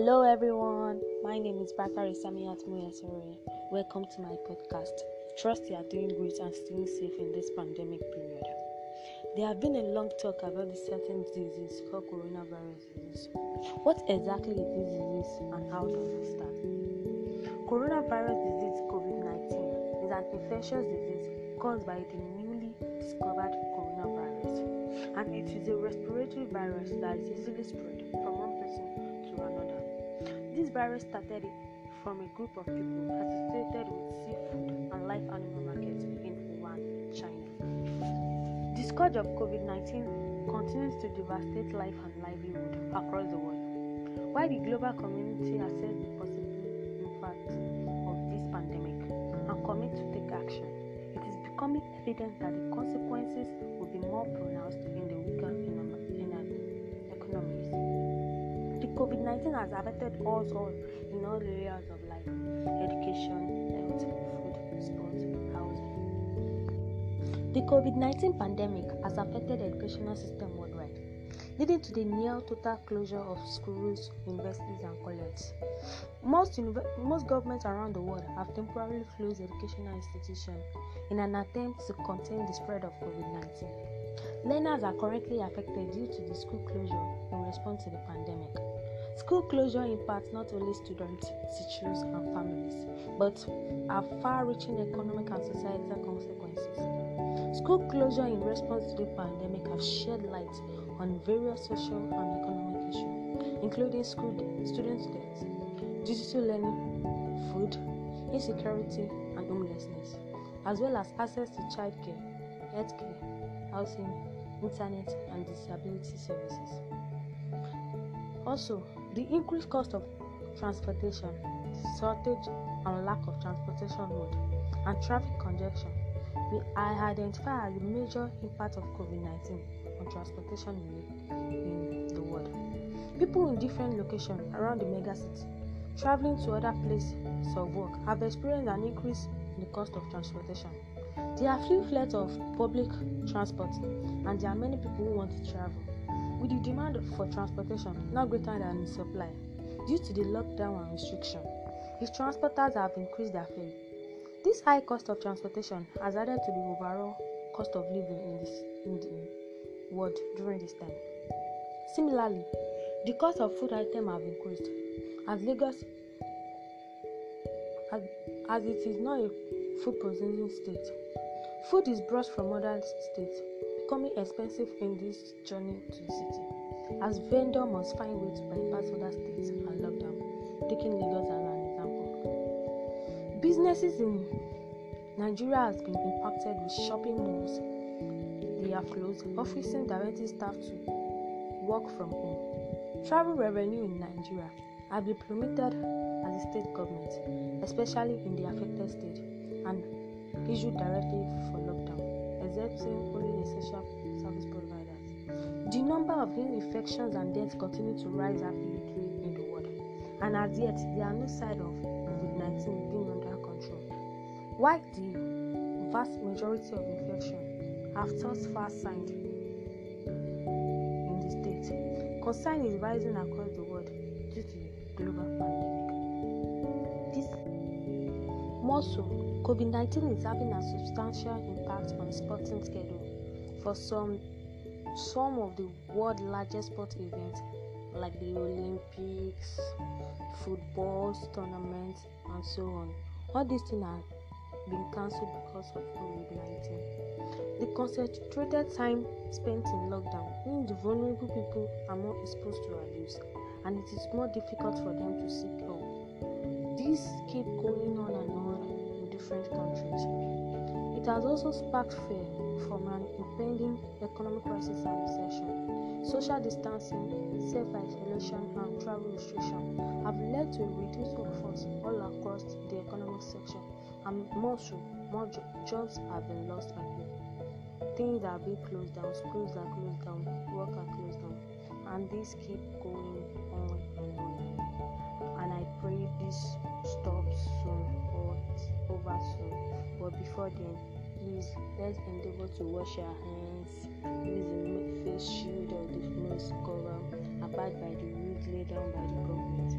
Hello everyone, my name is Bakari Samiatmuysere. Welcome to my podcast. Trust you are doing great and staying safe in this pandemic period. There have been a long talk about the certain disease called coronavirus disease. What exactly is this disease and how does it start? Coronavirus disease COVID-19 is an infectious disease caused by the newly discovered coronavirus, and it is a respiratory virus that is easily spread from one person to another. This virus started from a group of people associated with seafood and live animal markets in Wuhan, China. The scourge of COVID-19 continues to devastate life and livelihood across the world. While the global community assesses the possible impact of this pandemic and commits to take action, it is becoming evident that the consequences will be more pronounced in the weaker economies. COVID-19 has affected us all in all areas of life: education, health, food, sports, housing. The COVID-19 pandemic has affected the educational system worldwide, leading to the near total closure of schools, universities, and colleges. Most governments around the world have temporarily closed educational institutions in an attempt to contain the spread of COVID-19. Learners are currently affected due to the school closure in response to the pandemic. School closure impacts not only students, teachers, and families, but have far-reaching economic and societal consequences. School closure in response to the pandemic have shed light on various social and economic issues, including students' debt, digital learning, food, insecurity, and homelessness, as well as access to childcare, healthcare, housing, internet, and disability services. Also, the increased cost of transportation, shortage and lack of transportation mode, and traffic congestion we identify as the major impact of COVID-19 on transportation in the world. People in different locations around the megacity traveling to other places of work have experienced an increase in the cost of transportation. There are few flights of public transport, and there are many people who want to travel, with the demand for transportation now greater than the supply due to the lockdown and restriction. If transporters have increased their fare, this high cost of transportation has added to the overall cost of living in the world during this time. Similarly, the cost of food items have increased, as it is not a food producing state. Food is brought from other states, becoming expensive in this journey to the city, as vendors must find ways to bypass other states and lockdown, taking Lagos as an example. Businesses in Nigeria has been impacted with shopping malls. They are closed, officing directing staff to work from home. Travel revenue in Nigeria have been plummeted as the state government, especially in the affected state, and issued directly for lockdown, excepting only essential service providers. The number of new infections and deaths continue to rise rapidly in the world, and as yet, there are no signs of COVID-19 being under control. While the vast majority of infections have thus far signed in the state, concern is rising across the world due to the global pandemic. COVID-19 is having a substantial impact on the sporting schedule for some of the world's largest sport events, like the Olympics, football tournaments, and so on. All these things have been cancelled because of COVID-19. The concentrated time spent in lockdown means the vulnerable people are more exposed to abuse, and it is more difficult for them to seek help. This keeps going on and on different countries. It has also sparked fear from an impending economic crisis and recession. Social distancing, self-isolation, and travel restriction have led to a reduced workforce all across the economic section, and more jobs have been lost by people. Things are being closed down, schools are closed down, work are closed down, and this keep going on and on. And I pray this stops soon or over soon. But before then, please let's endeavor to wash our hands, use the face shield or the nose cover, abide by the rules laid down by the government.